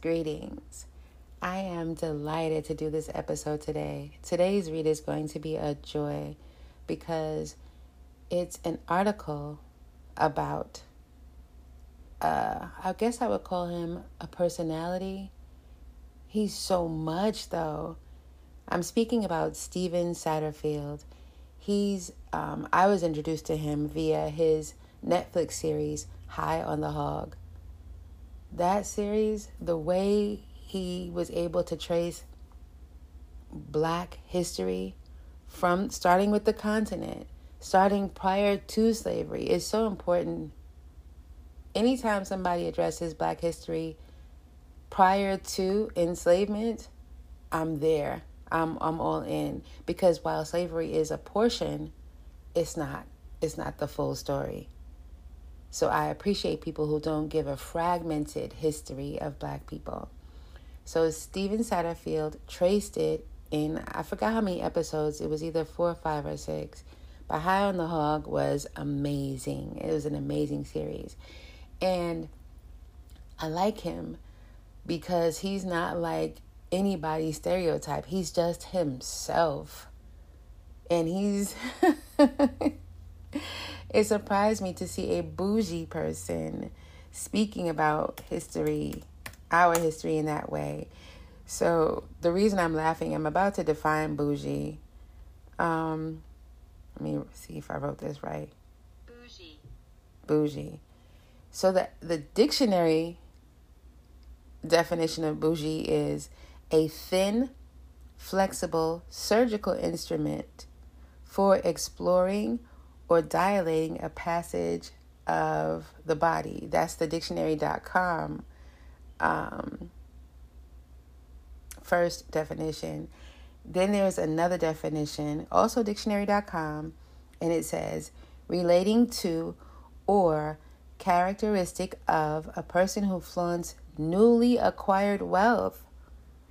Greetings. I am delighted to do this episode today. Today's read is going to be a joy because it's an article about, I guess I would call him a personality. He's so much, though. I'm speaking about Stephen Satterfield. He's, I was introduced to him via his Netflix series, High on the Hog. That series, the way he was able to trace Black history from starting with the continent, starting prior to slavery, is so important. Anytime somebody addresses Black history prior to enslavement, I'm there. I'm all in, because while slavery is a portion, it's not the full story. So I appreciate people who don't give a fragmented history of Black people. So Stephen Satterfield traced it in, I forgot how many episodes, it was either 4, 5, or 6. But High on the Hog was amazing. It was an amazing series. And I like him because he's not like anybody's stereotype. He's just himself. And he's... It surprised me to see a bougie person speaking about history, our history, in that way. So the reason I'm laughing, I'm about to define bougie. Let me see if I wrote this right. Bougie. So the dictionary definition of bougie is a thin, flexible surgical instrument for exploring or dilating a passage of the body. That's the dictionary.com first definition. Then there's another definition, also dictionary.com, and it says, relating to or characteristic of a person who flaunts newly acquired wealth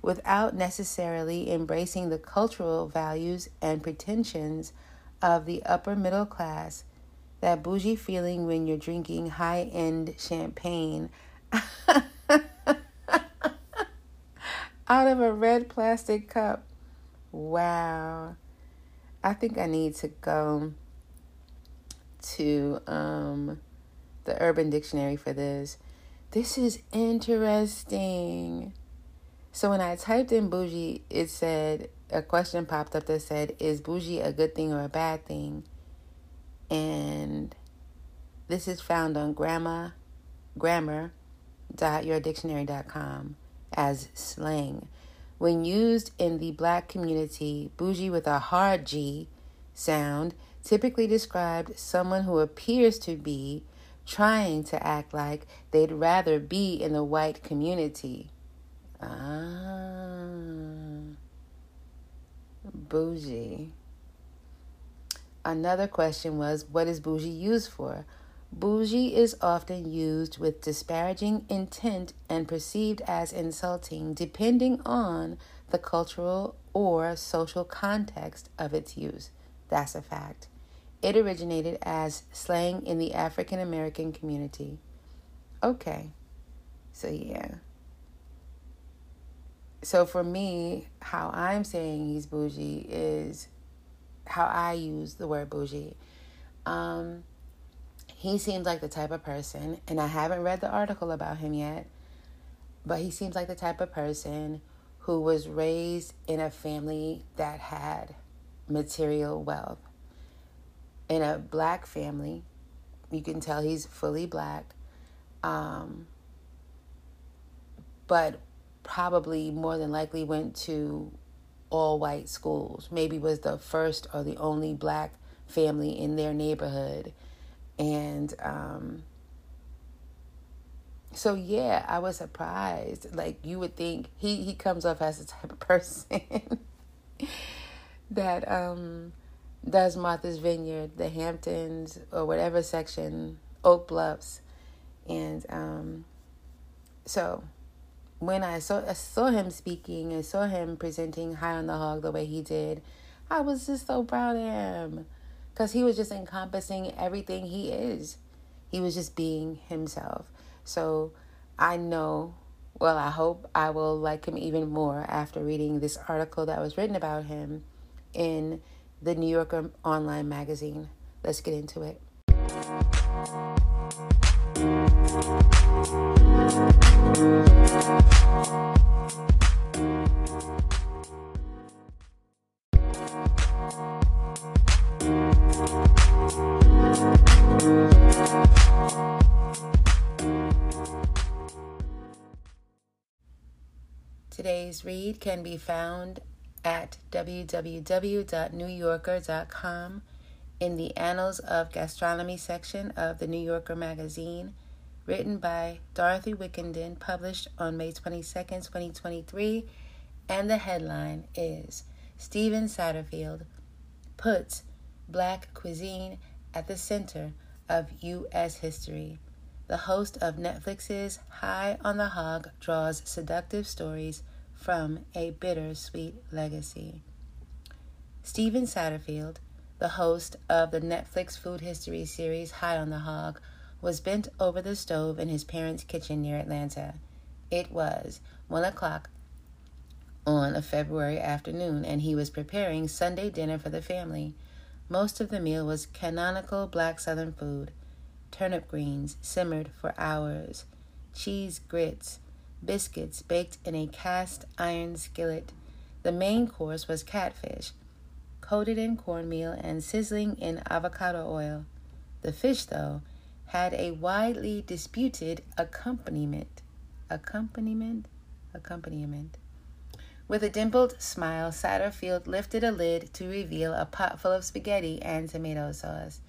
without necessarily embracing the cultural values and pretensions of the upper middle class. That bougie feeling when you're drinking high-end champagne out of a red plastic cup. Wow. I think I need to go to the Urban Dictionary for this. This is interesting. So when I typed in bougie, it said, a question popped up that said, is bougie a good thing or a bad thing? And this is found on grammar.yourdictionary.com as slang. When used in the Black community, bougie with a hard G sound typically described someone who appears to be trying to act like they'd rather be in the white community. Bougie. Another question was, what is bougie used for? Bougie is often used with disparaging intent and perceived as insulting, depending on the cultural or social context of its use. That's a fact. It originated as slang in the African American community. Okay. So yeah. So for me, how I'm saying he's bougie is how I use the word bougie. He seems like the type of person, and I haven't read the article about him yet, but he seems like the type of person who was raised in a family that had material wealth. In a Black family, you can tell he's fully Black, but probably more than likely went to all white schools, maybe was the first or the only Black family in their neighborhood. And so, yeah, I was surprised. Like, you would think he comes off as the type of person that does Martha's Vineyard, the Hamptons, or whatever section, Oak Bluffs. And so... when I saw him speaking and saw him presenting High on the Hog the way he did, I was just so proud of him. because he was just encompassing everything he is. He was just being himself. So I know, well, I hope I will like him even more after reading this article that was written about him in the New Yorker online magazine. Let's get into it. Today's read can be found at www.newyorker.com in the Annals of Gastronomy section of the New Yorker magazine, written by Dorothy Wickenden, published on May 22, 2023, and the headline is Stephen Satterfield Puts Black Cuisine at the Center of U.S. History. The host of Netflix's High on the Hog draws seductive stories from a bittersweet legacy. Stephen Satterfield, the host of the Netflix food history series High on the Hog, was bent over the stove in his parents' kitchen near Atlanta. It was 1:00 on a February afternoon, and he was preparing Sunday dinner for the family. Most of the meal was canonical black Southern food. Turnip greens simmered for hours, cheese grits, biscuits baked in a cast iron skillet. The main course was catfish, coated in cornmeal and sizzling in avocado oil. The fish, though, had a widely disputed accompaniment. With a dimpled smile, Satterfield lifted a lid to reveal a pot full of spaghetti and tomato sauce.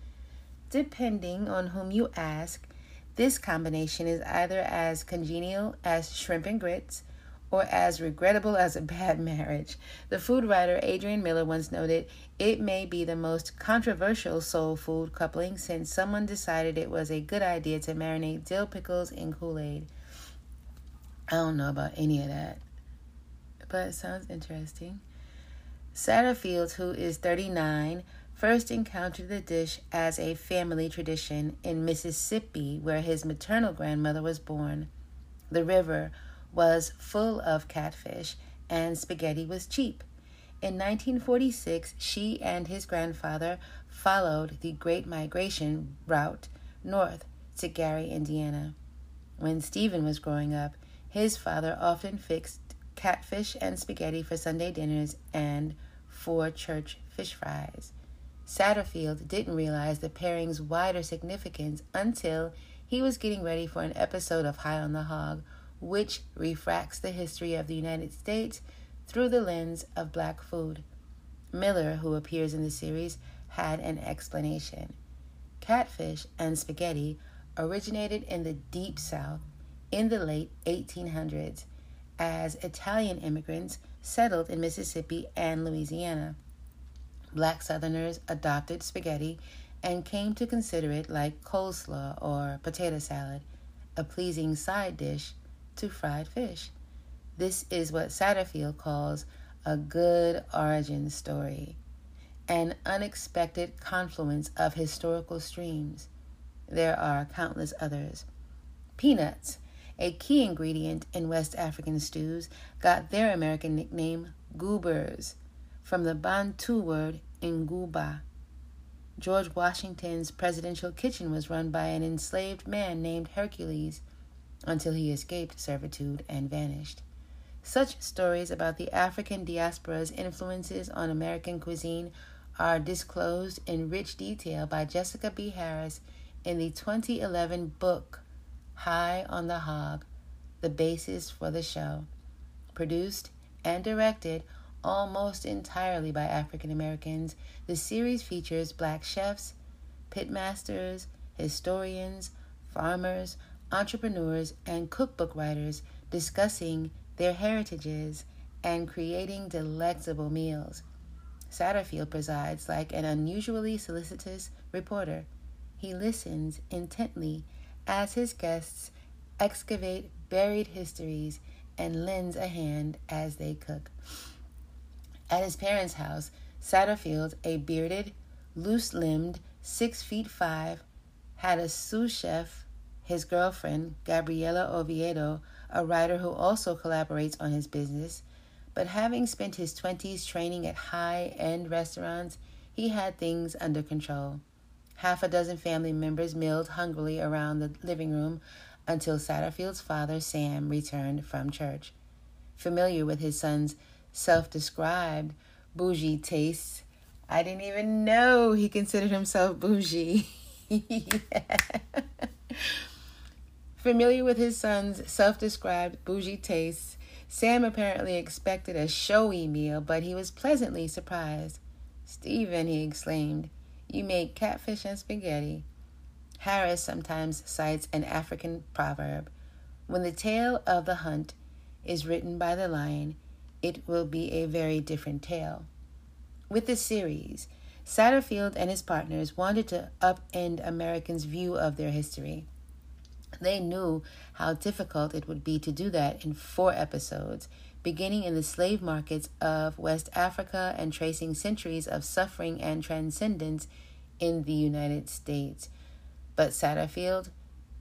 Depending on whom you ask, this combination is either as congenial as shrimp and grits or as regrettable as a bad marriage. The food writer Adrian Miller once noted, it may be the most controversial soul food coupling since someone decided it was a good idea to marinate dill pickles in Kool-Aid. I don't know about any of that, but it sounds interesting. Satterfield, who is 39, first encountered the dish as a family tradition in Mississippi, where his maternal grandmother was born. The river was full of catfish, and spaghetti was cheap. In 1946, she and his grandfather followed the Great Migration route north to Gary, Indiana. When Stephen was growing up, his father often fixed catfish and spaghetti for Sunday dinners and for church fish fries. Satterfield didn't realize the pairing's wider significance until he was getting ready for an episode of High on the Hog, which refracts the history of the United States through the lens of black food. Miller, who appears in the series, had an explanation. Catfish and spaghetti originated in the Deep South in the late 1800s as Italian immigrants settled in Mississippi and Louisiana. Black Southerners adopted spaghetti and came to consider it like coleslaw or potato salad, a pleasing side dish to fried fish. This is what Satterfield calls a good origin story, an unexpected confluence of historical streams. There are countless others. Peanuts, a key ingredient in West African stews, got their American nickname goobers from the Bantu word nguba. George Washington's presidential kitchen was run by an enslaved man named Hercules until he escaped servitude and vanished. Such stories about the African diaspora's influences on American cuisine are disclosed in rich detail by Jessica B. Harris in the 2011 book High on the Hog, The Basis for the Show, produced and directed almost entirely by African Americans. The series features black chefs, pitmasters, historians, farmers, entrepreneurs, and cookbook writers discussing their heritages and creating delectable meals. Satterfield presides like an unusually solicitous reporter. He listens intently as his guests excavate buried histories and lends a hand as they cook. At his parents' house, Satterfield, a bearded, loose-limbed, 6'5", had a sous chef, his girlfriend, Gabriela Oviedo, a writer who also collaborates on his business, but having spent his 20s training at high-end restaurants, he had things under control. Half a dozen family members milled hungrily around the living room until Satterfield's father, Sam, returned from church. Familiar with his son's self-described bougie tastes, I didn't even know he considered himself bougie. Familiar with his son's self-described bougie tastes, Sam apparently expected a showy meal, but he was pleasantly surprised. "Stephen," he exclaimed, "you make catfish and spaghetti." Harris sometimes cites an African proverb: "When the tale of the hunt is written by the lion, it will be a very different tale." With the series, Satterfield and his partners wanted to upend Americans' view of their history. They knew how difficult it would be to do that in 4 episodes, beginning in the slave markets of West Africa and tracing centuries of suffering and transcendence in the United States. But Satterfield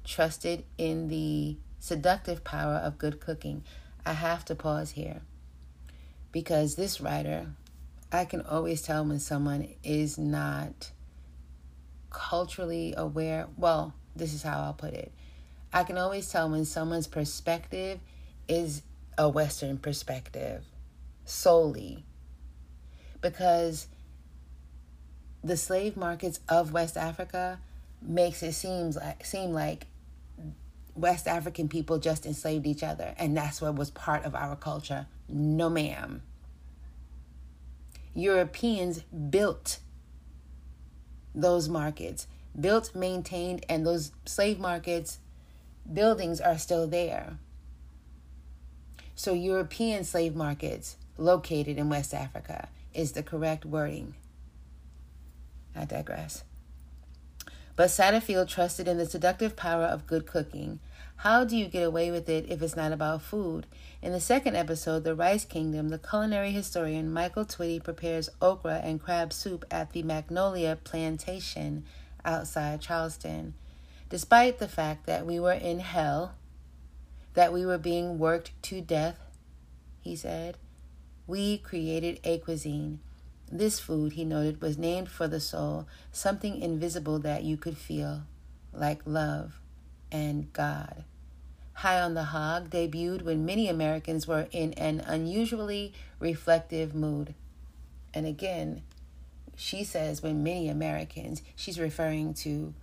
trusted in the seductive power of good cooking. I have to pause here because this writer, I can always tell when someone is not culturally aware. Well, this is how I'll put it. I can always tell when someone's perspective is a Western perspective solely, because the slave markets of West Africa makes it seem like West African people just enslaved each other, and that's what was part of our culture. No, ma'am. Europeans built those markets, built, maintained, and those slave markets buildings are still there. So European slave markets located in West Africa is the correct wording. I digress. But Satterfield trusted in the seductive power of good cooking. How do you get away with it if it's not about food? In the 2nd episode, The Rice Kingdom, the culinary historian Michael Twitty prepares okra and crab soup at the Magnolia Plantation outside Charleston. Despite the fact that we were in hell, that we were being worked to death, he said, we created a cuisine. This food, he noted, was named for the soul, something invisible that you could feel, like love and God. High on the Hog debuted when many Americans were in an unusually reflective mood. And again, she says when many Americans, she's referring to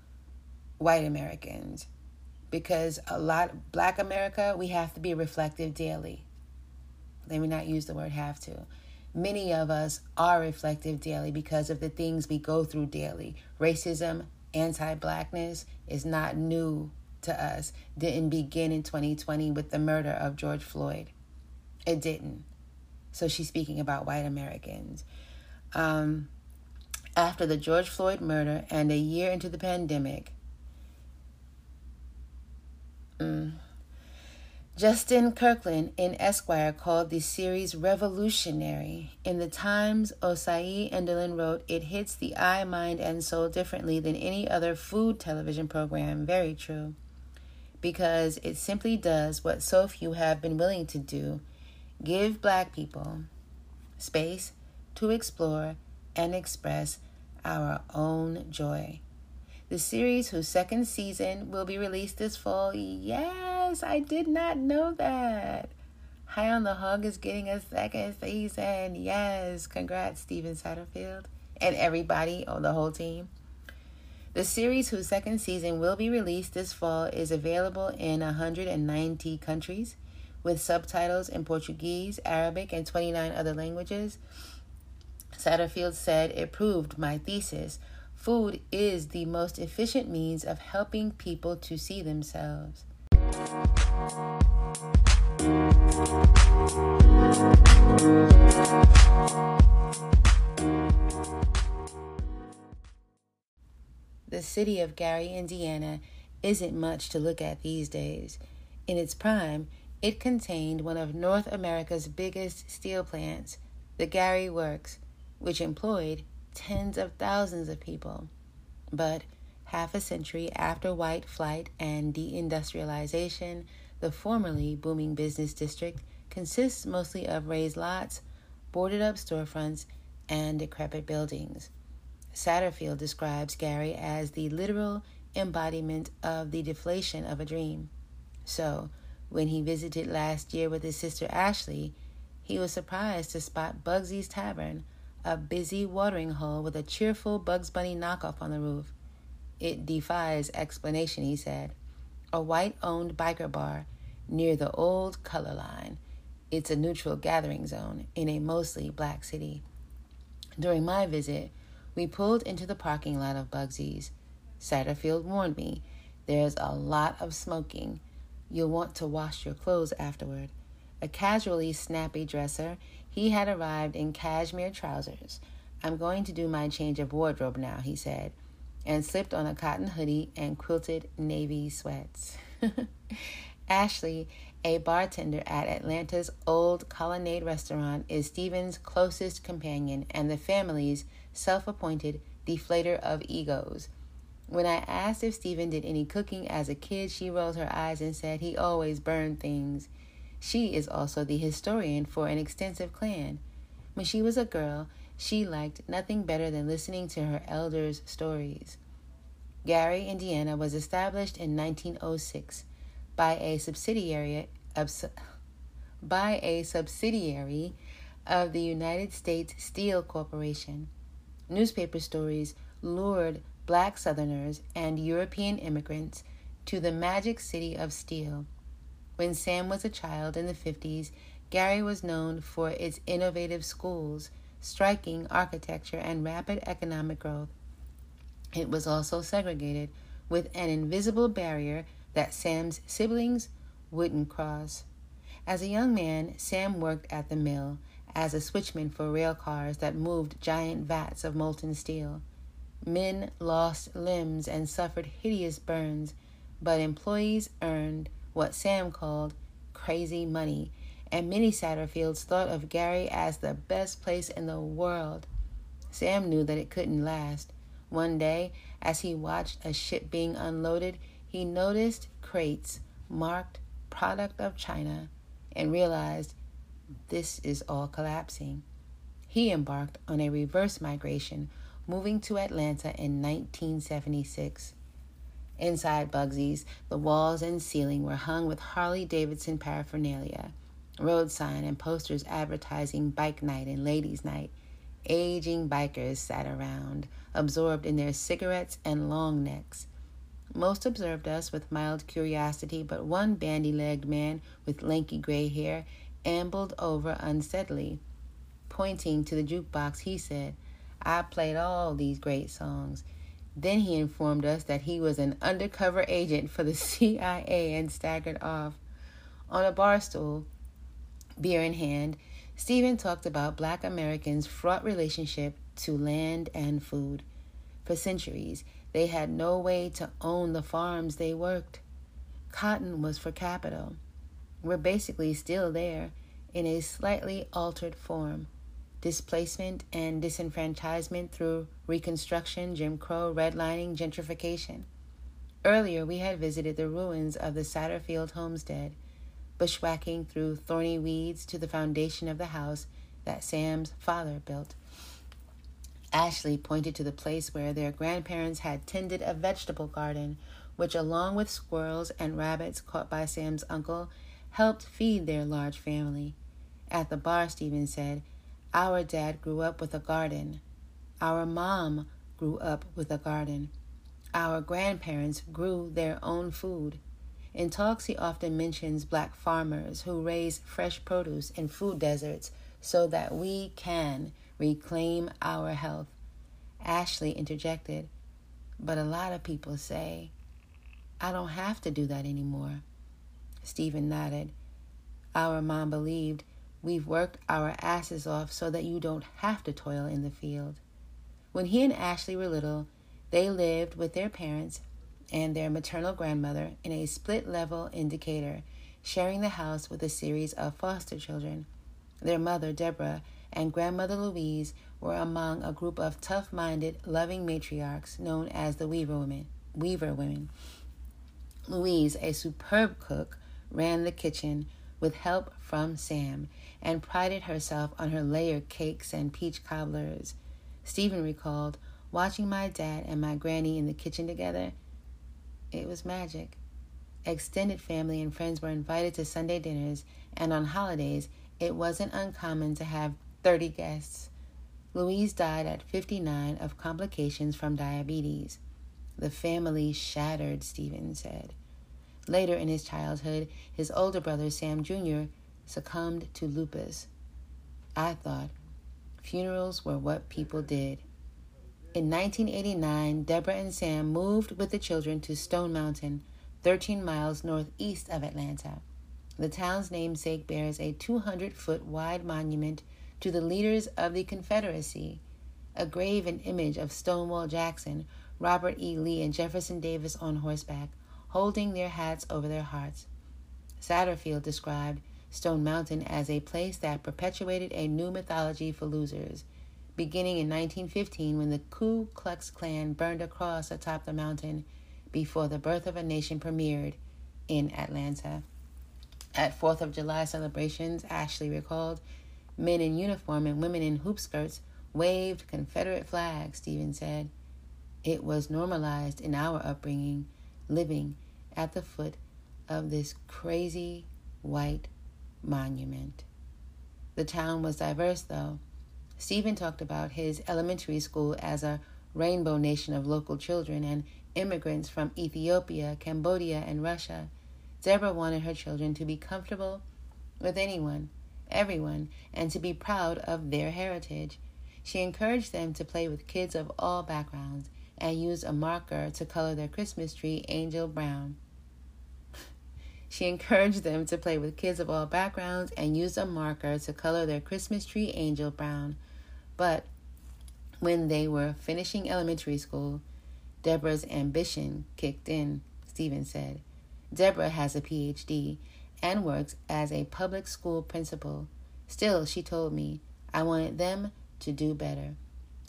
white Americans, because a lot of Black America, we have to be reflective daily. Let me not use the word have to. Many of us are reflective daily because of the things we go through daily. Racism, anti-Blackness is not new to us. Didn't begin in 2020 with the murder of George Floyd. It didn't. So she's speaking about white Americans. After the George Floyd murder and a year into the pandemic, Justin Kirkland in Esquire called the series revolutionary. In the Times, Osayi Enderlin wrote, "It hits the eye, mind, and soul differently than any other food television program." Very true. Because it simply does what so few have been willing to do: give Black people space to explore and express our own joy. The series, whose 2nd season will be released this fall. Yes, I did not know that. High on the Hog is getting a 2nd season. Yes, congrats, Stephen Satterfield and everybody on the whole team. The series, whose 2nd season will be released this fall, is available in 190 countries with subtitles in Portuguese, Arabic, and 29 other languages. Satterfield said, "It proved my thesis. Food is the most efficient means of helping people to see themselves." The city of Gary, Indiana, isn't much to look at these days. In its prime, it contained one of North America's biggest steel plants, the Gary Works, which employed tens of thousands of people. But half a century after white flight and deindustrialization, the formerly booming business district consists mostly of raised lots, boarded-up storefronts, and decrepit buildings. Satterfield describes Gary as the literal embodiment of the deflation of a dream. So, when he visited last year with his sister Ashley, he was surprised to spot Bugsy's Tavern, a busy watering hole with a cheerful Bugs Bunny knockoff on the roof. It defies explanation, he said. A white-owned biker bar near the old color line. It's a neutral gathering zone in a mostly black city. During my visit, we pulled into the parking lot of Bugsy's. Satterfield warned me, there's a lot of smoking. You'll want to wash your clothes afterward. A casually snappy dresser, he had arrived in cashmere trousers. I'm going to do my change of wardrobe now, he said, and slipped on a cotton hoodie and quilted navy sweats. Ashley, a bartender at Atlanta's Old Colonnade restaurant, is Stephen's closest companion and the family's self-appointed deflator of egos. When I asked if Stephen did any cooking as a kid, she rolled her eyes and said he always burned things. She is also the historian for an extensive clan. When she was a girl, she liked nothing better than listening to her elders' stories. Gary, Indiana, was established in 1906 by a subsidiary of the United States Steel Corporation. Newspaper stories lured black Southerners and European immigrants to the magic city of steel. When Sam was a child in the 50s, Gary was known for its innovative schools, striking architecture, and rapid economic growth. It was also segregated with an invisible barrier that Sam's siblings wouldn't cross. As a young man, Sam worked at the mill as a switchman for rail cars that moved giant vats of molten steel. Men lost limbs and suffered hideous burns, but employees earned what Sam called crazy money, and many Satterfields thought of Gary as the best place in the world. Sam knew that it couldn't last. One day, as he watched a ship being unloaded, he noticed crates marked Product of China and realized this is all collapsing. He embarked on a reverse migration, moving to Atlanta in 1976. Inside Bugsy's, the walls and ceiling were hung with Harley-Davidson paraphernalia, road sign and posters advertising bike night and ladies' night. Aging bikers sat around, absorbed in their cigarettes and long necks. Most observed us with mild curiosity, but one bandy-legged man with lanky gray hair ambled over unsteadily. Pointing to the jukebox, he said, "I played all these great songs." Then he informed us that he was an undercover agent for the CIA and staggered off. On a bar stool, beer in hand, Stephen talked about Black Americans' fraught relationship to land and food. For centuries, they had no way to own the farms they worked. Cotton was for capital. We're basically still there in a slightly altered form. Displacement and disenfranchisement through Reconstruction, Jim Crow, redlining, gentrification. Earlier, we had visited the ruins of the Satterfield homestead, bushwhacking through thorny weeds to the foundation of the house that Sam's father built. Ashley pointed to the place where their grandparents had tended a vegetable garden, which, along with squirrels and rabbits caught by Sam's uncle, helped feed their large family. At the bar, Stephen said, "Our dad grew up with a garden. Our mom grew up with a garden. Our grandparents grew their own food." In talks, he often mentions black farmers who raise fresh produce in food deserts so that we can reclaim our health. Ashley interjected, "But a lot of people say, I don't have to do that anymore." Stephen nodded. "Our mom believed we've worked our asses off so that you don't have to toil in the field." When he and Ashley were little, they lived with their parents and their maternal grandmother in a split-level indicator, sharing the house with a series of foster children. Their mother, Deborah, and Grandmother Louise were among a group of tough-minded, loving matriarchs known as the Weaver Women. Louise, a superb cook, ran the kitchen with help from Sam and prided herself on her layered cakes and peach cobblers. Stephen recalled, watching my dad and my granny in the kitchen together, it was magic. Extended family and friends were invited to Sunday dinners, and on holidays, it wasn't uncommon to have 30 guests. Louise died at 59 of complications from diabetes. The family shattered, Stephen said. Later in his childhood, his older brother, Sam Jr., succumbed to lupus. I thought, funerals were what people did. In 1989, Deborah and Sam moved with the children to Stone Mountain, 13 miles northeast of Atlanta. The town's namesake bears a 200-foot wide monument to the leaders of the Confederacy, a graven image of Stonewall Jackson, Robert E. Lee, and Jefferson Davis on horseback, holding their hats over their hearts. Satterfield described Stone Mountain as a place that perpetuated a new mythology for losers, beginning in 1915 when the Ku Klux Klan burned a cross atop the mountain before The Birth of a Nation premiered in Atlanta. At 4th of July celebrations, Ashley recalled, men in uniform and women in hoop skirts waved Confederate flags, Stephen said. It was normalized in our upbringing, living at the foot of this crazy white monument. The town was diverse, though. Stephen talked about his elementary school as a rainbow nation of local children and immigrants from Ethiopia, Cambodia, and Russia. Deborah wanted her children to be comfortable with anyone, everyone, and to be proud of their heritage. She encouraged them to play with kids of all backgrounds and used a marker to color their Christmas tree angel brown. But when they were finishing elementary school, Deborah's ambition kicked in, Stephen said. Deborah has a PhD and works as a public school principal. Still, she told me, I wanted them to do better.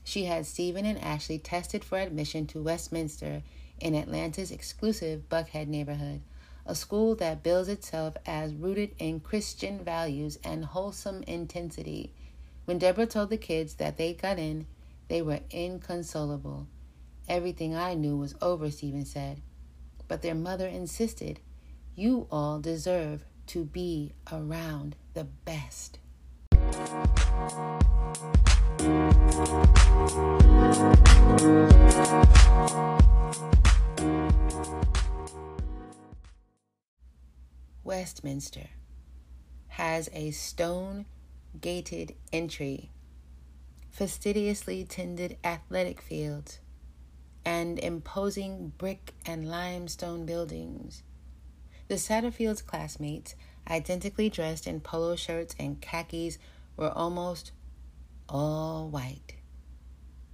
She had Stephen and Ashley tested for admission to Westminster in Atlanta's exclusive Buckhead neighborhood, a school that bills itself as rooted in Christian values and wholesome intensity. When Deborah told the kids that they got in, they were inconsolable. Everything I knew was over, Stephen said. But their mother insisted, you all deserve to be around the best. Westminster has a stone-gated entry, fastidiously tended athletic fields, and imposing brick and limestone buildings. The Satterfield's classmates, identically dressed in polo shirts and khakis, were almost all white.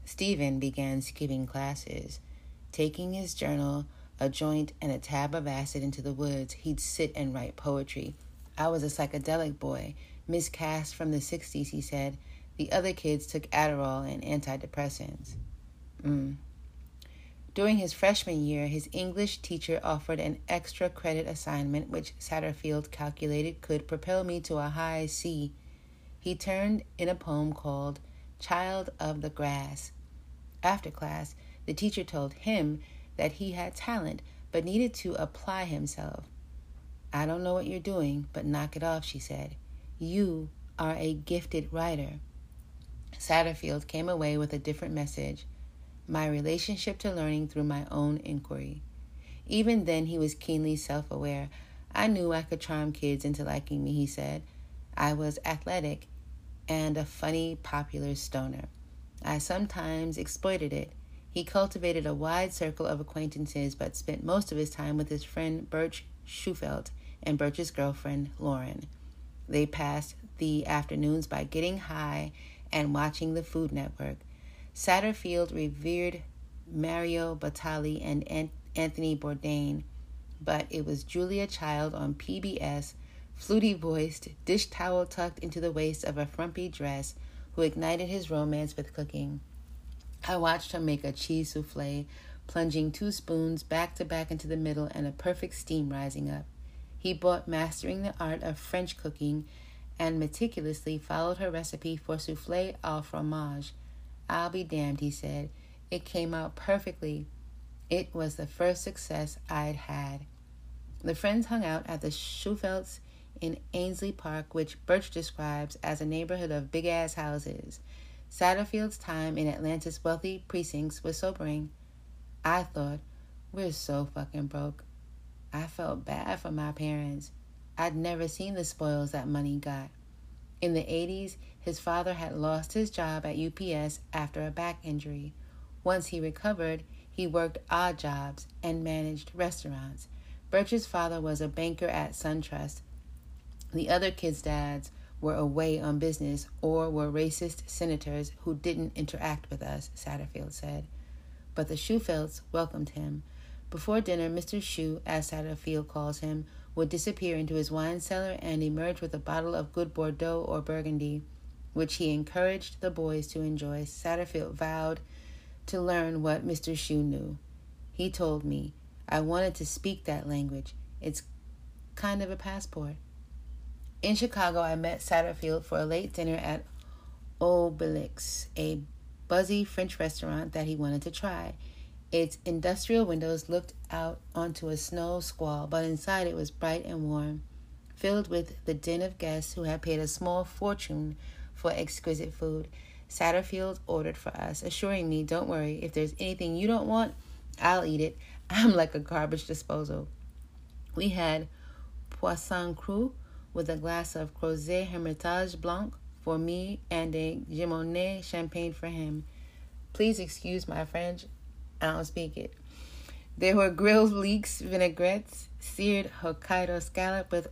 Stephen began skipping classes, taking his journal, a joint, and a tab of acid into the woods. He'd sit and write poetry. I was a psychedelic boy, miscast from the 60s, he said. The other kids took Adderall and antidepressants. During his freshman year, his English teacher offered an extra credit assignment which Satterfield calculated could propel me to a high C. He turned in a poem called Child of the Grass. After class, the teacher told him that he had talent but needed to apply himself. I don't know what you're doing, but knock it off, she said. You are a gifted writer. Satterfield came away with a different message. My relationship to learning through my own inquiry. Even then, he was keenly self-aware. I knew I could charm kids into liking me, he said. I was athletic and a funny, popular stoner. I sometimes exploited it. He cultivated a wide circle of acquaintances, but spent most of his time with his friend Birch Schufelt and Birch's girlfriend, Lauren. They passed the afternoons by getting high and watching the Food Network. Satterfield revered Mario Batali and Anthony Bourdain, but it was Julia Child on PBS, fluty-voiced, dish towel tucked into the waist of a frumpy dress, who ignited his romance with cooking. I watched her make a cheese souffle, plunging 2 spoons back to back into the middle and a perfect steam rising up. He bought Mastering the Art of French Cooking and meticulously followed her recipe for soufflé au fromage. I'll be damned, he said. It came out perfectly. It was the first success I'd had. The friends hung out at the Schufelts in Ainslie Park, which Birch describes as a neighborhood of big-ass houses. Satterfield's time in Atlanta's wealthy precincts was sobering. I thought, we're so fucking broke. I felt bad for my parents. I'd never seen the spoils that money got. In the 80s, his father had lost his job at UPS after a back injury. Once he recovered, he worked odd jobs and managed restaurants. Birch's father was a banker at SunTrust. The other kids' dads were away on business or were racist senators who didn't interact with us, Satterfield said. But the Schufelts welcomed him. Before dinner, Mr. Schu, as Satterfield calls him, would disappear into his wine cellar and emerge with a bottle of good Bordeaux or Burgundy, which he encouraged the boys to enjoy. Satterfield vowed to learn what Mr. Schu knew. He told me, I wanted to speak that language. It's kind of a passport. In Chicago, I met Satterfield for a late dinner at Obelix, a buzzy French restaurant that he wanted to try. Its industrial windows looked out onto a snow squall, but inside it was bright and warm, filled with the din of guests who had paid a small fortune for exquisite food. Satterfield ordered for us, assuring me, don't worry, if there's anything you don't want, I'll eat it. I'm like a garbage disposal. We had poisson cru with a glass of Crozes-Hermitage Blanc for me and a Gimonnet champagne for him. Please excuse my French. I don't speak it. There were grilled leeks, vinaigrettes, seared Hokkaido scallop with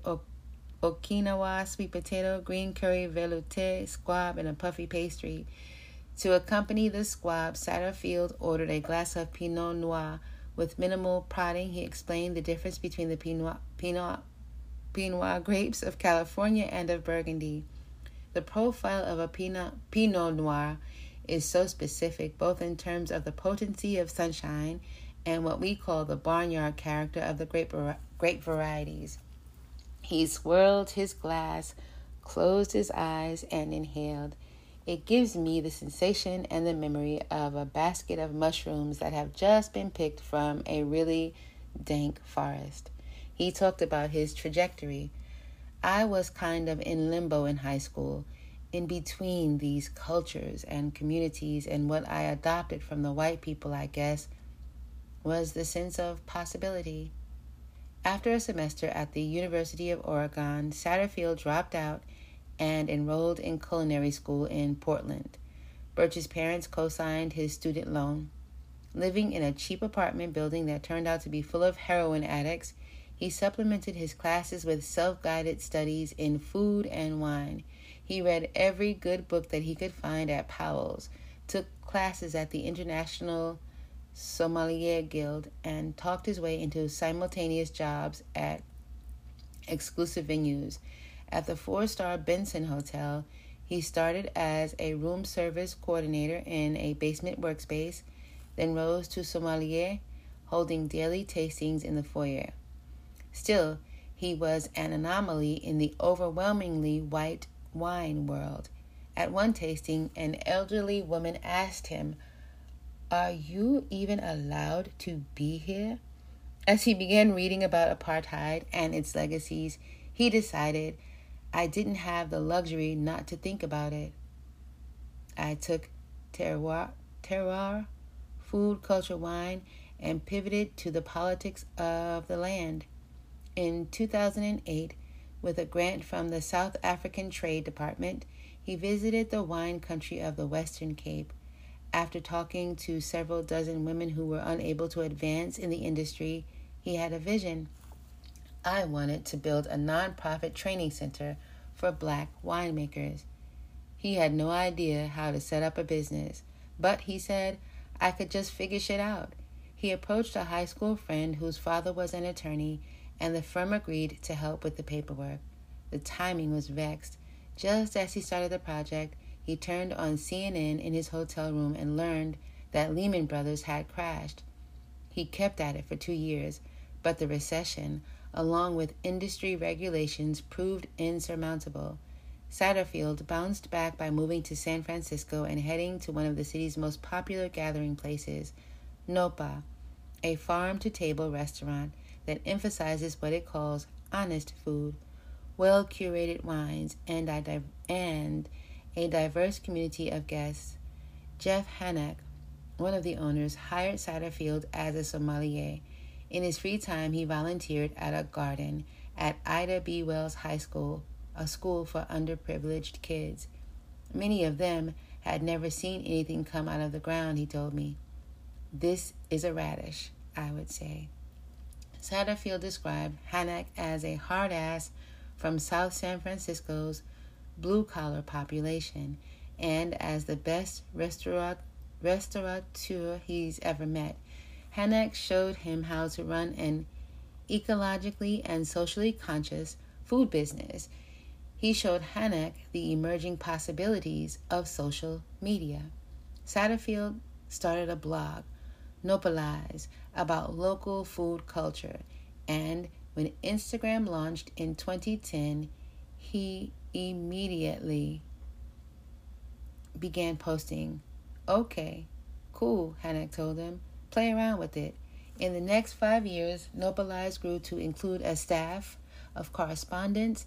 Okinawa sweet potato, green curry, velouté, squab, and a puffy pastry. To accompany the squab, Satterfield ordered a glass of Pinot Noir. With minimal prodding, he explained the difference between the Pinot grapes of California and of Burgundy. The profile of a Pinot Noir is so specific, both in terms of the potency of sunshine and what we call the barnyard character of the grape varieties. He swirled his glass, closed his eyes, and inhaled. It gives me the sensation and the memory of a basket of mushrooms that have just been picked from a really dank forest. He talked about his trajectory. I was kind of in limbo in high school, in between these cultures and communities, and what I adopted from the white people, I guess, was the sense of possibility. After a semester at the University of Oregon, Satterfield dropped out and enrolled in culinary school in Portland. Birch's parents co-signed his student loan. Living in a cheap apartment building that turned out to be full of heroin addicts, he supplemented his classes with self-guided studies in food and wine. He read every good book that he could find at Powell's, took classes at the International Sommelier Guild, and talked his way into simultaneous jobs at exclusive venues. At the 4-star Benson Hotel, he started as a room service coordinator in a basement workspace, then rose to sommelier, holding daily tastings in the foyer. Still, he was an anomaly in the overwhelmingly white wine world. At one tasting, an elderly woman asked him, "Are you even allowed to be here?" As he began reading about apartheid and its legacies, he decided, I didn't have the luxury not to think about it. I took terroir, food, culture, wine, and pivoted to the politics of the land. In 2008, with a grant from the South African Trade Department, he visited the wine country of the Western Cape. After talking to several dozen women who were unable to advance in the industry, he had a vision. I wanted to build a nonprofit training center for black winemakers. He had no idea how to set up a business, but he said, I could just figure shit out. He approached a high school friend whose father was an attorney, and the firm agreed to help with the paperwork. The timing was vexed. Just as he started the project, he turned on CNN in his hotel room and learned that Lehman Brothers had crashed. He kept at it for 2 years, but the recession, along with industry regulations, proved insurmountable. Satterfield bounced back by moving to San Francisco and heading to one of the city's most popular gathering places, Nopa, a farm-to-table restaurant that emphasizes what it calls honest food, well-curated wines, and a diverse community of guests. Jeff Hanak, one of the owners, hired Satterfield as a sommelier. In his free time, he volunteered at a garden at Ida B. Wells High School, a school for underprivileged kids. Many of them had never seen anything come out of the ground, he told me. This is a radish, I would say. Satterfield described Hanak as a hard-ass from South San Francisco's blue-collar population and as the best restaurateur he's ever met. Hanak showed him how to run an ecologically and socially conscious food business. He showed Hanak the emerging possibilities of social media. Satterfield started a blog, Nopalize, about local food culture, and when Instagram launched in 2010, he immediately began posting. Okay, cool, Hanak told him. Play around with it. In the next 5 years, Nopalize grew to include a staff of correspondents,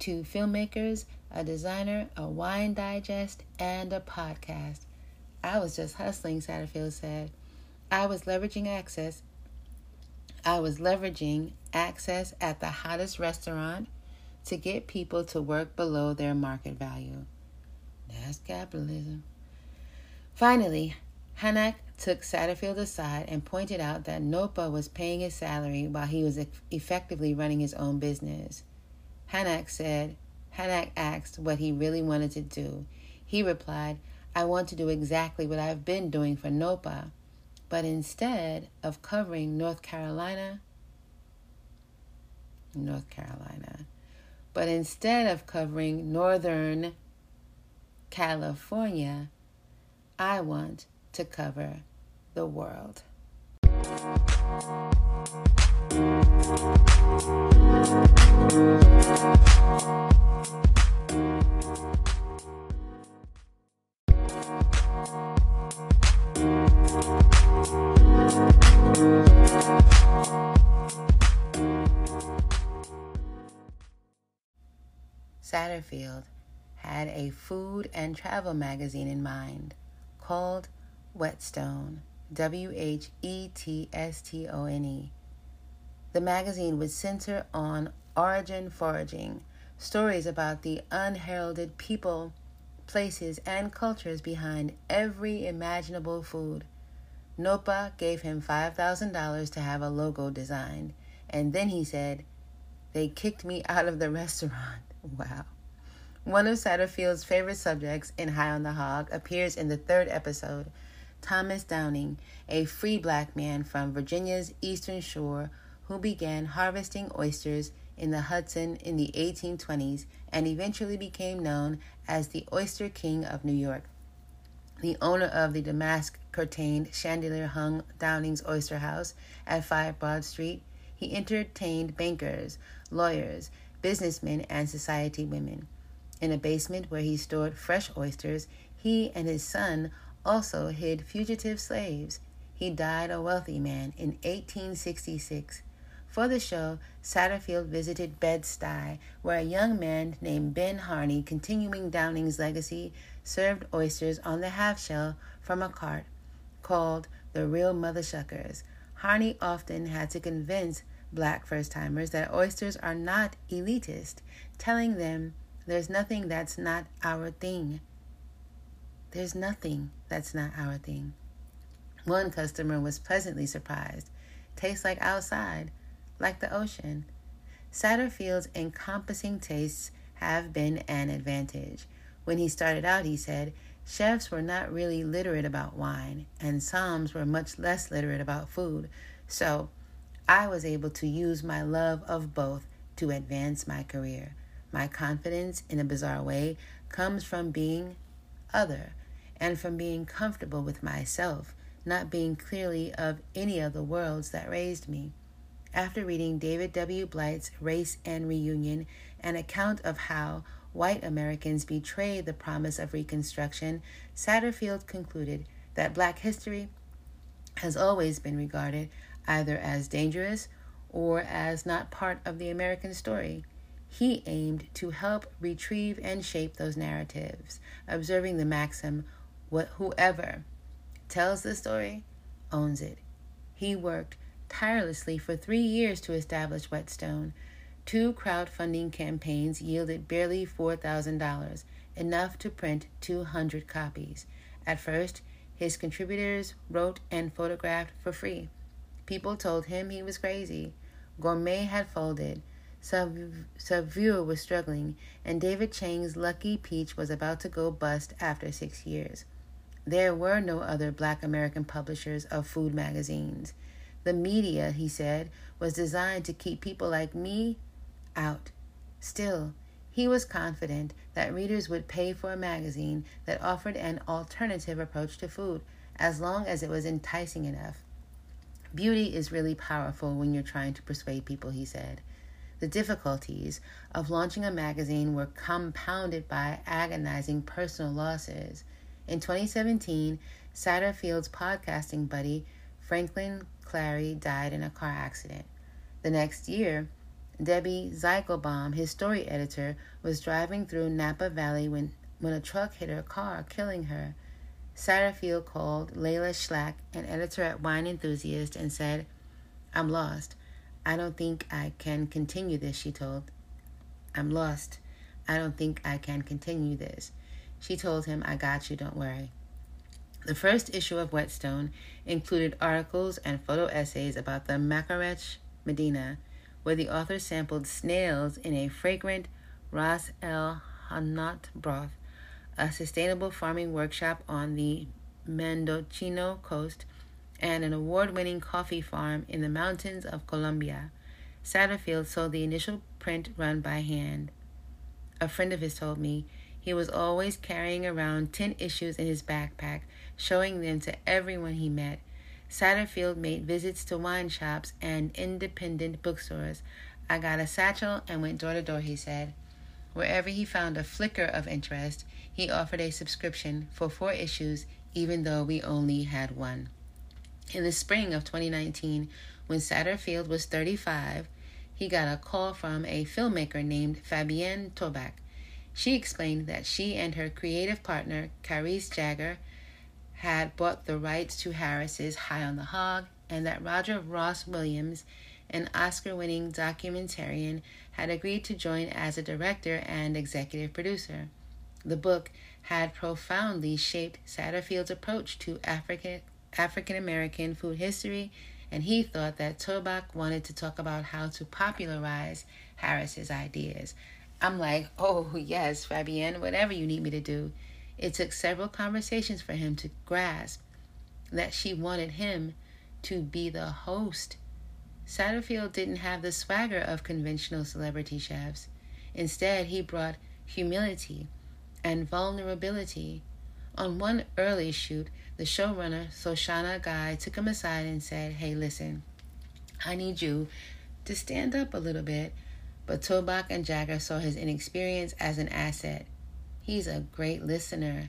2 filmmakers, a designer, a wine digest, and a podcast. I was just hustling, Satterfield said. I was leveraging access at the hottest restaurant to get people to work below their market value. That's capitalism. Finally, Hanak took Satterfield aside and pointed out that Nopa was paying his salary while he was effectively running his own business. Hanak asked what he really wanted to do. He replied, I want to do exactly what I've been doing for Nopa, but instead of covering Northern California, I want to cover the world. Satterfield had a food and travel magazine in mind called Whetstone, Whetstone. The magazine would center on origin foraging, stories about the unheralded people, places, and cultures behind every imaginable food. Nopa gave him $5,000 to have a logo designed, and then he said, they kicked me out of the restaurant. Wow. One of Satterfield's favorite subjects in High on the Hog appears in the 3rd episode, Thomas Downing, a free black man from Virginia's Eastern Shore who began harvesting oysters in the Hudson in the 1820s and eventually became known as the Oyster King of New York. The owner of the damask-curtained chandelier-hung Downing's Oyster House at 5 Broad Street, he entertained bankers, lawyers, businessmen, and society women. In a basement where he stored fresh oysters, he and his son also hid fugitive slaves. He died a wealthy man in 1866. For the show, Satterfield visited Bed-Stuy, where a young man named Ben Harney, continuing Downing's legacy, served oysters on the half-shell from a cart called the Real Mother Shuckers. Harney often had to convince black first-timers that oysters are not elitist, telling them, there's nothing that's not our thing. One customer was pleasantly surprised. Tastes like outside, like the ocean. Satterfield's encompassing tastes have been an advantage. When he started out, he said, chefs were not really literate about wine, and somms were much less literate about food. So I was able to use my love of both to advance my career. My confidence, in a bizarre way, comes from being other, and from being comfortable with myself, not being clearly of any of the worlds that raised me. After reading David W. Blight's Race and Reunion, an account of how white Americans betrayed the promise of Reconstruction, Satterfield concluded that Black history has always been regarded either as dangerous or as not part of the American story. He aimed to help retrieve and shape those narratives, observing the maxim, whoever tells the story owns it. He worked tirelessly for 3 years to establish Whetstone. 2 crowdfunding campaigns yielded barely $4,000, enough to print 200 copies. At first, his contributors wrote and photographed for free. People told him he was crazy. Gourmet had folded. Savure was struggling, and David Chang's Lucky Peach was about to go bust after 6 years. There were no other Black American publishers of food magazines. The media, he said, was designed to keep people like me out. Still, he was confident that readers would pay for a magazine that offered an alternative approach to food, as long as it was enticing enough. Beauty is really powerful when you're trying to persuade people, he said. The difficulties of launching a magazine were compounded by agonizing personal losses. In 2017, Satterfield's podcasting buddy, Franklin Clary, died in a car accident. The next year, Debbie Zeichelbaum, his story editor, was driving through Napa Valley when a truck hit her car, killing her. Satterfield called Layla Schlack, an editor at Wine Enthusiast, and said, "I'm lost. I don't think I can continue this," she told. "I'm lost. I don't think I can continue this." She told him, "I got you, don't worry." The first issue of Whetstone included articles and photo essays about the Makarech Medina, where the author sampled snails in a fragrant Ras El Hannat broth, a sustainable farming workshop on the Mendocino coast, and an award-winning coffee farm in the mountains of Colombia. Satterfield sold the initial print run by hand. A friend of his told me he was always carrying around 10 issues in his backpack, showing them to everyone he met. Satterfield made visits to wine shops and independent bookstores. "I got a satchel and went door to door," he said. Wherever he found a flicker of interest, he offered a subscription for 4 issues, even though we only had one. In the spring of 2019, when Satterfield was 35, he got a call from a filmmaker named Fabienne Toback. She explained that she and her creative partner, Caris Jagger, had bought the rights to Harris's High on the Hog, and that Roger Ross Williams, an Oscar-winning documentarian, had agreed to join as a director and executive producer. The book had profoundly shaped Satterfield's approach to African-American food history, and he thought that Toback wanted to talk about how to popularize Harris's ideas. I'm like, "Oh yes, Fabienne, whatever you need me to do." It took several conversations for him to grasp that she wanted him to be the host. Satterfield didn't have the swagger of conventional celebrity chefs. Instead, he brought humility and vulnerability. On one early shoot, the showrunner, Shoshana Guy, took him aside and said, "Hey, listen, I need you to stand up a little bit." But Toback and Jagger saw his inexperience as an asset. "He's a great listener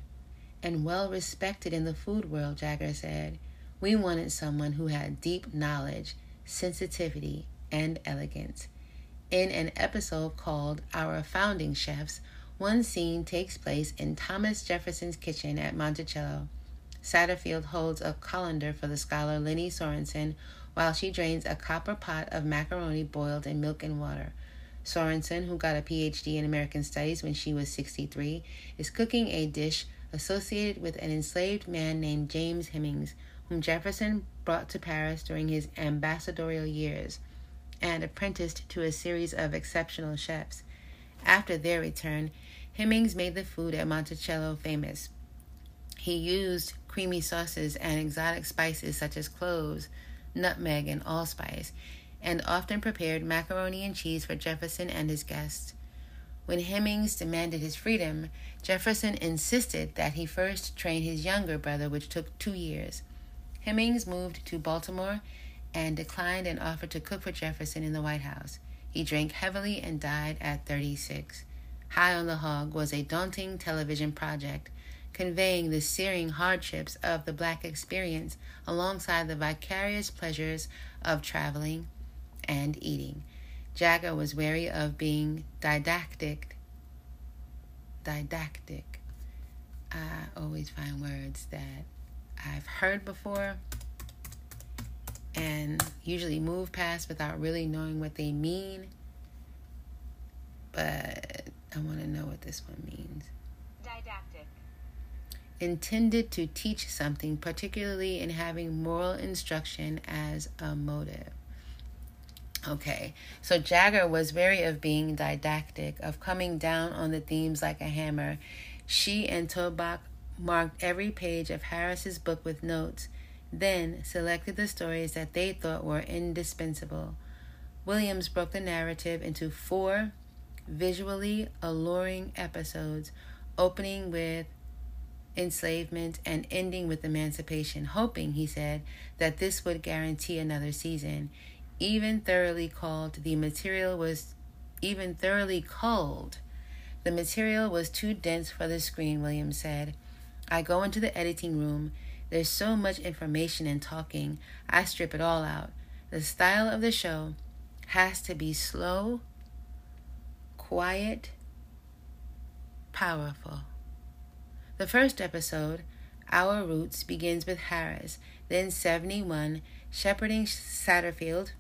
and well-respected in the food world," Jagger said. "We wanted someone who had deep knowledge, sensitivity, and elegance." In an episode called Our Founding Chefs, one scene takes place in Thomas Jefferson's kitchen at Monticello. Satterfield holds a colander for the scholar Lenny Sorensen while she drains a copper pot of macaroni boiled in milk and water. Sorensen, who got a PhD in American Studies when she was 63, is cooking a dish associated with an enslaved man named James Hemings, whom Jefferson brought to Paris during his ambassadorial years and apprenticed to a series of exceptional chefs. After their return, Hemings made the food at Monticello famous. He used creamy sauces and exotic spices such as cloves, nutmeg, and allspice, and often prepared macaroni and cheese for Jefferson and his guests. When Hemings demanded his freedom, Jefferson insisted that he first train his younger brother, which took 2 years. Hemings moved to Baltimore and declined an offer to cook for Jefferson in the White House. He drank heavily and died at 36. High on the Hog was a daunting television project, conveying the searing hardships of the Black experience alongside the vicarious pleasures of traveling and eating. Jagger was wary of being didactic. I always find words that I've heard before and usually move past without really knowing what they mean. But I want to know what this one means. Didactic. Intended to teach something, particularly in having moral instruction as a motive. Okay, so Jagger was wary of being didactic, of coming down on the themes like a hammer. She and Torbach marked every page of Harris's book with notes, then selected the stories that they thought were indispensable. Williams broke the narrative into 4 visually alluring episodes, opening with enslavement and ending with emancipation, hoping, he said, that this would guarantee another season. The material was too dense for the screen, Williams said. I go into the editing room. There's so much information and talking. I strip it all out. The style of the show has to be slow, quiet, powerful. The first episode, Our Roots, begins with Harris, then 71, shepherding Satterfield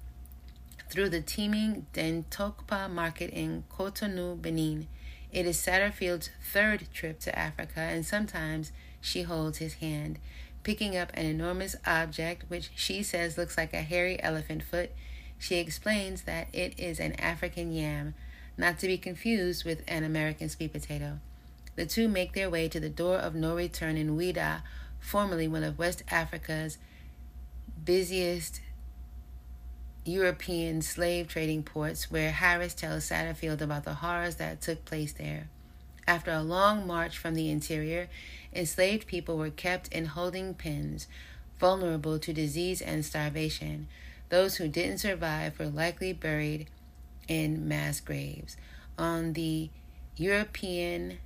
through the teeming Dentokpa market in Cotonou, Benin. It is Satterfield's 3rd trip to Africa, and sometimes she holds his hand, picking up an enormous object, which she says looks like a hairy elephant foot. She explains that it is an African yam, not to be confused with an American sweet potato. The two make their way to the door of no return in Ouida, formerly one of West Africa's busiest European slave trading ports, where Harris tells Satterfield about the horrors that took place there. After a long march from the interior, enslaved people were kept in holding pens, vulnerable to disease and starvation. Those who didn't survive were likely buried in mass graves. On the European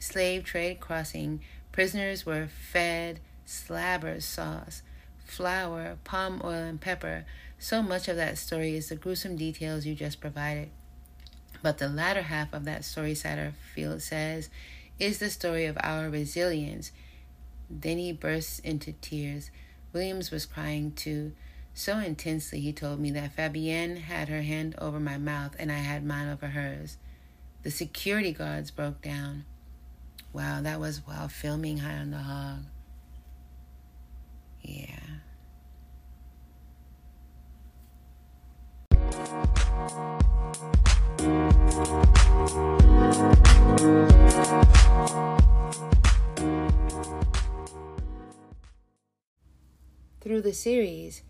slave trade crossing, prisoners were fed slabber sauce, flour, palm oil, and pepper. So much of that story is the gruesome details you just provided. But the latter half of that story, Satterfield says, is the story of our resilience. Then he bursts into tears. Williams was crying too. So intensely, he told me, that Fabienne had her hand over my mouth and I had mine over hers. The security guards broke down. Wow, that was while filming High on the Hog. Yeah. Through the series,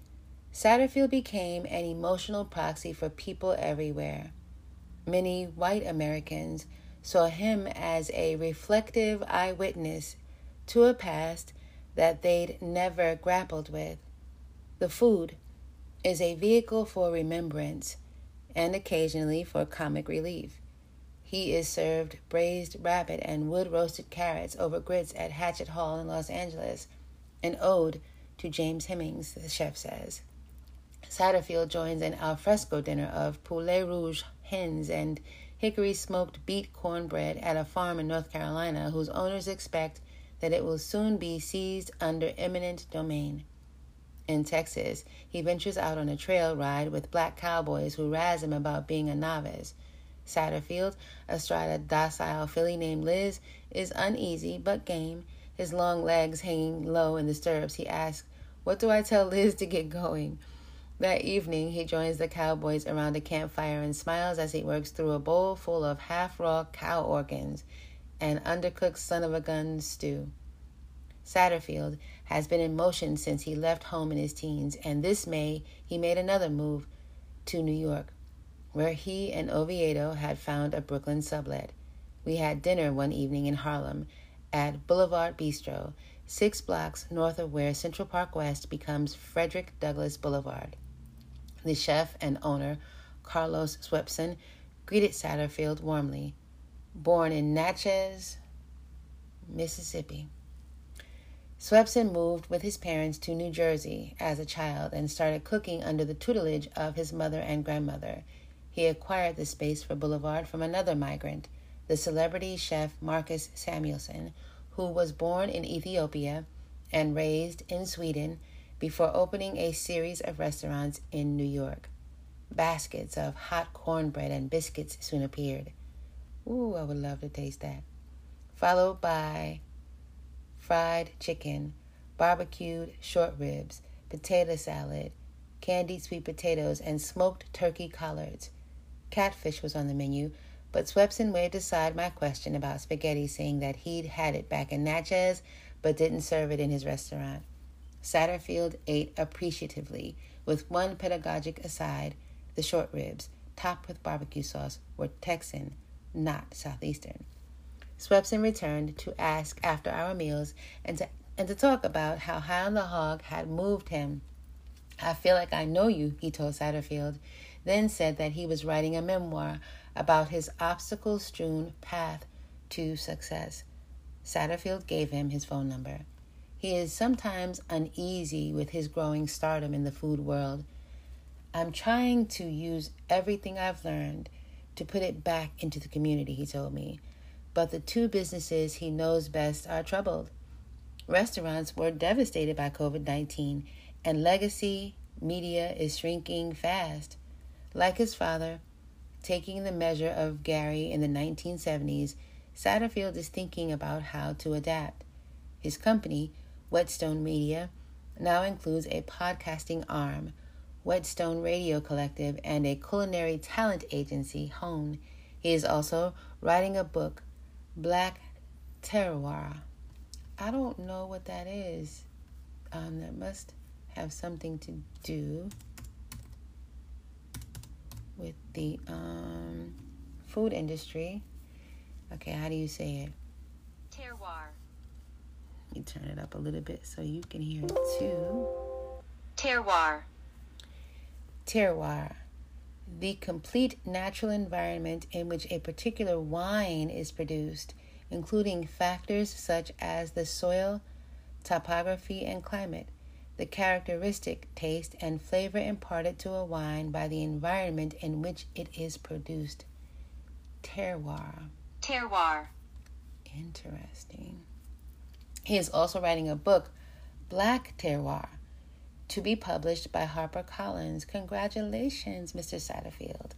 Satterfield became an emotional proxy for people everywhere. Many white Americans saw him as a reflective eyewitness to a past that they'd never grappled with. The food is a vehicle for remembrance and occasionally for comic relief. He is served braised rabbit and wood-roasted carrots over grits at Hatchet Hall in Los Angeles, an ode to James Hemings, the chef says. Satterfield joins an alfresco dinner of poulet rouge hens and hickory-smoked beet cornbread at a farm in North Carolina whose owners expect that it will soon be seized under eminent domain. In Texas, he ventures out on a trail ride with black cowboys who razz him about being a novice. Satterfield, astride a docile filly named Liz, is uneasy but game, his long legs hanging low in the stirrups. He asks, "What do I tell Liz to get going?" That evening, he joins the cowboys around a campfire and smiles as he works through a bowl full of half-raw cow organs and undercooked son-of-a-gun stew. Satterfield has been in motion since he left home in his teens, and this May, he made another move to New York. where he and Oviedo had found a Brooklyn sublet. We had dinner one evening in Harlem at Boulevard Bistro, 6 blocks north of where Central Park West becomes Frederick Douglass Boulevard. The chef and owner, Carlos Swepson, greeted Satterfield warmly. Born in Natchez, Mississippi, Swepson moved with his parents to New Jersey as a child and started cooking under the tutelage of his mother and grandmother. He acquired the space for Boulevard from another migrant, the celebrity chef Marcus Samuelson, who was born in Ethiopia and raised in Sweden before opening a series of restaurants in New York. Baskets of hot cornbread and biscuits soon appeared. Ooh, I would love to taste that. Followed by fried chicken, barbecued short ribs, potato salad, candied sweet potatoes, and smoked turkey collards. Catfish was on the menu, but Swepson waved aside my question about spaghetti, saying that he'd had it back in Natchez, but didn't serve it in his restaurant. Satterfield ate appreciatively, with one pedagogic aside. The short ribs, topped with barbecue sauce, were Texan, not Southeastern. Swepson returned to ask after our meals and to talk about how High on the Hog had moved him. "I feel like I know you," he told Satterfield, then said that he was writing a memoir about his obstacle-strewn path to success. Satterfield gave him his phone number. He is sometimes uneasy with his growing stardom in the food world. "I'm trying to use everything I've learned to put it back into the community," he told me. But the two businesses he knows best are troubled. Restaurants were devastated by COVID-19, and legacy media is shrinking fast. Like his father, taking the measure of Gary in the 1970s, Satterfield is thinking about how to adapt. His company, Whetstone Media, now includes a podcasting arm, Whetstone Radio Collective, and a culinary talent agency, Hone. He is also writing a book, Black Terroir. I don't know what that is. That must have something to do with the food industry. Okay, how do you say it? Terroir. Let me turn it up a little bit so you can hear it too. Terroir. Terroir. The complete natural environment in which a particular wine is produced, including factors such as the soil, topography, and climate, the characteristic taste and flavor imparted to a wine by the environment in which it is produced. Terroir. Terroir. Interesting. He is also writing a book, Black Terroir, to be published by HarperCollins. Congratulations, Mr. Satterfield.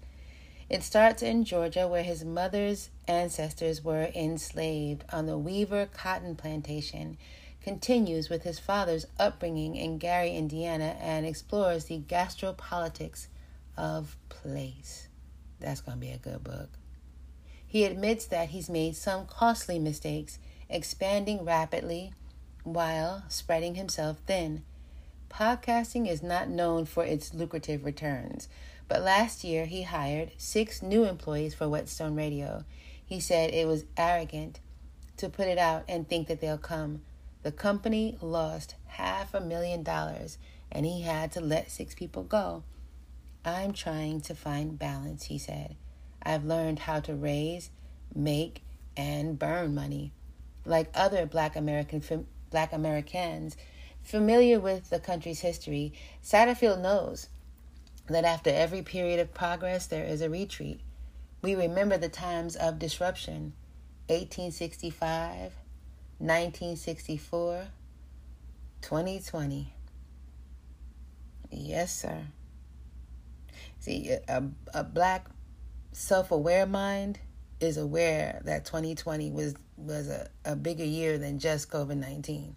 It starts in Georgia, where his mother's ancestors were enslaved on the Weaver Cotton Plantation, continues with his father's upbringing in Gary, Indiana, and explores the gastropolitics of place. That's going to be a good book. He admits that he's made some costly mistakes, expanding rapidly while spreading himself thin. Podcasting is not known for its lucrative returns, but last year he hired 6 new employees for Whetstone Radio. He said it was arrogant to put it out and think that they'll come. The company lost $500,000, and he had to let 6 people go. "I'm trying to find balance," he said. "I've learned how to raise, make, and burn money. Like other Black Americans, familiar with the country's history, Satterfield knows that after every period of progress, there is a retreat. We remember the times of disruption, 1865, 1964, 2020. Yes, sir. See, a Black self-aware mind is aware that 2020 was a bigger year than just COVID-19.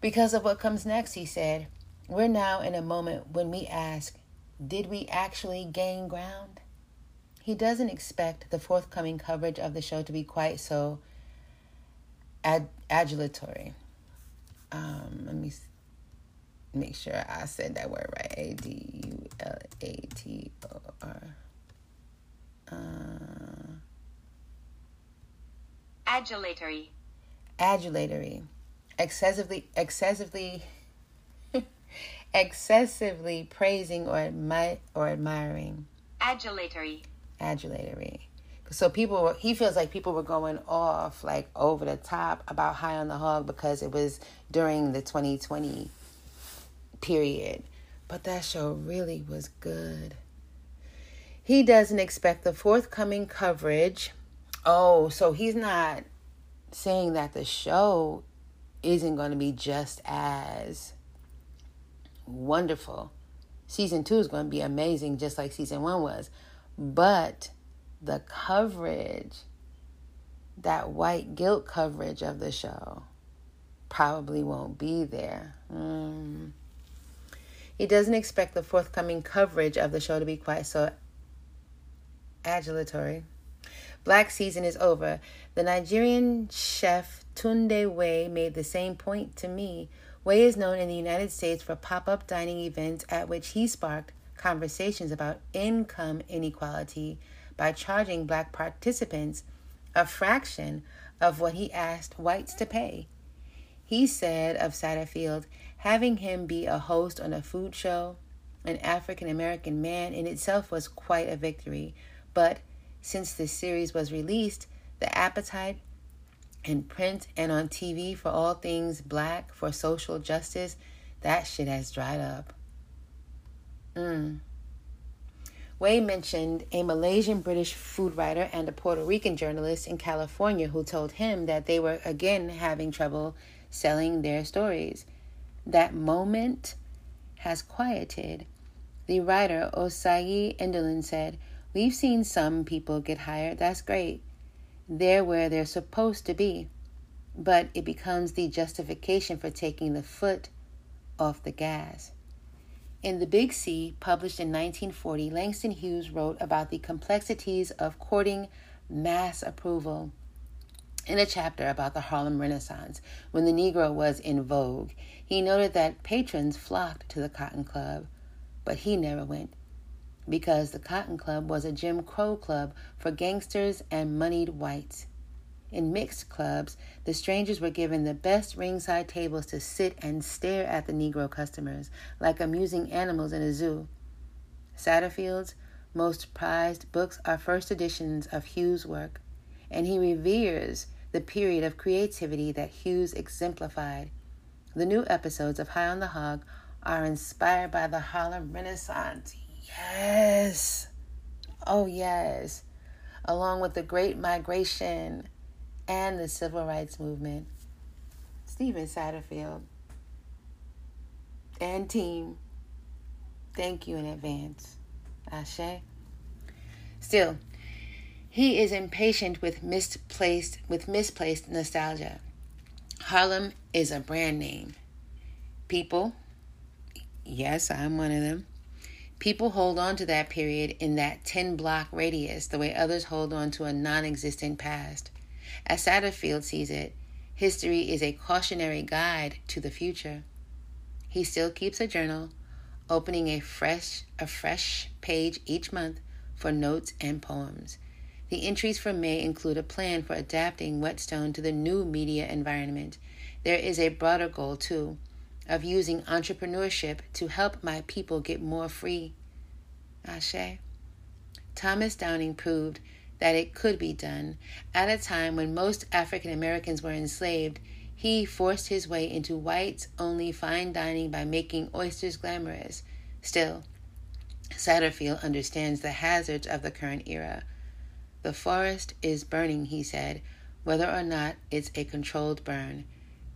Because of what comes next, he said, we're now in a moment when we ask, did we actually gain ground? He doesn't expect the forthcoming coverage of the show to be quite so adulatory. Let me make sure I said that word right. A-D-U Lator. Adulatory. Adulatory. Excessively praising or admiring. Adulatory. Adulatory. So he feels like people were going off, like, over the top about High on the Hog because it was during the 2020 period. But that show really was good. He doesn't expect the forthcoming coverage. Oh, so he's not saying that the show isn't going to be just as wonderful. Season 2 is going to be amazing, just like season 1 was. But the coverage, that white guilt coverage of the show, probably won't be there. He doesn't expect the forthcoming coverage of the show to be quite so adulatory. Black season is over. The Nigerian chef Tunde Wey made the same point to me. Wey is known in the United States for pop-up dining events at which he sparked conversations about income inequality by charging black participants a fraction of what he asked whites to pay. He said of Satterfield, having him be a host on a food show, an African-American man, in itself was quite a victory. But since this series was released, the appetite in print and on TV for all things black, for social justice, that shit has dried up. Wey mentioned a Malaysian-British food writer and a Puerto Rican journalist in California who told him that they were again having trouble selling their stories. That moment has quieted. The writer, Osayi Endelin, said, we've seen some people get hired. That's great. They're where they're supposed to be. But it becomes the justification for taking the foot off the gas. In The Big C, published in 1940, Langston Hughes wrote about the complexities of courting mass approval in a chapter about the Harlem Renaissance, when the Negro was in vogue. He noted that patrons flocked to the Cotton Club, but he never went, because the Cotton Club was a Jim Crow club for gangsters and moneyed whites. In mixed clubs, the strangers were given the best ringside tables to sit and stare at the Negro customers, like amusing animals in a zoo. Satterfield's most prized books are first editions of Hughes' work, and he reveres the period of creativity that Hughes exemplified. The new episodes of High on the Hog are inspired by the Harlem Renaissance. Yes! Oh, yes. Along with the Great Migration and the Civil Rights Movement. Stephen Satterfield and team, thank you in advance. Ashe. Still, he is impatient with misplaced nostalgia. Harlem is a brand name. People, yes, I'm one of them. People hold on to that period in that 10-block radius the way others hold on to a non-existent past. As Satterfield sees it, history is a cautionary guide to the future. He still keeps a journal, opening a fresh page each month for notes and poems. The entries for May include a plan for adapting Whetstone to the new media environment. There is a broader goal, too, of using entrepreneurship to help my people get more free. Ashe. Thomas Downing proved that it could be done. At a time when most African Americans were enslaved, he forced his way into whites-only fine dining by making oysters glamorous. Still, Satterfield understands the hazards of the current era. The forest is burning, he said, whether or not it's a controlled burn.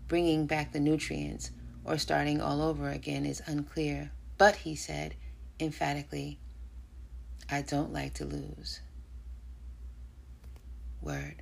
Bringing back the nutrients or starting all over again is unclear. But, he said emphatically, I don't like to lose. Word.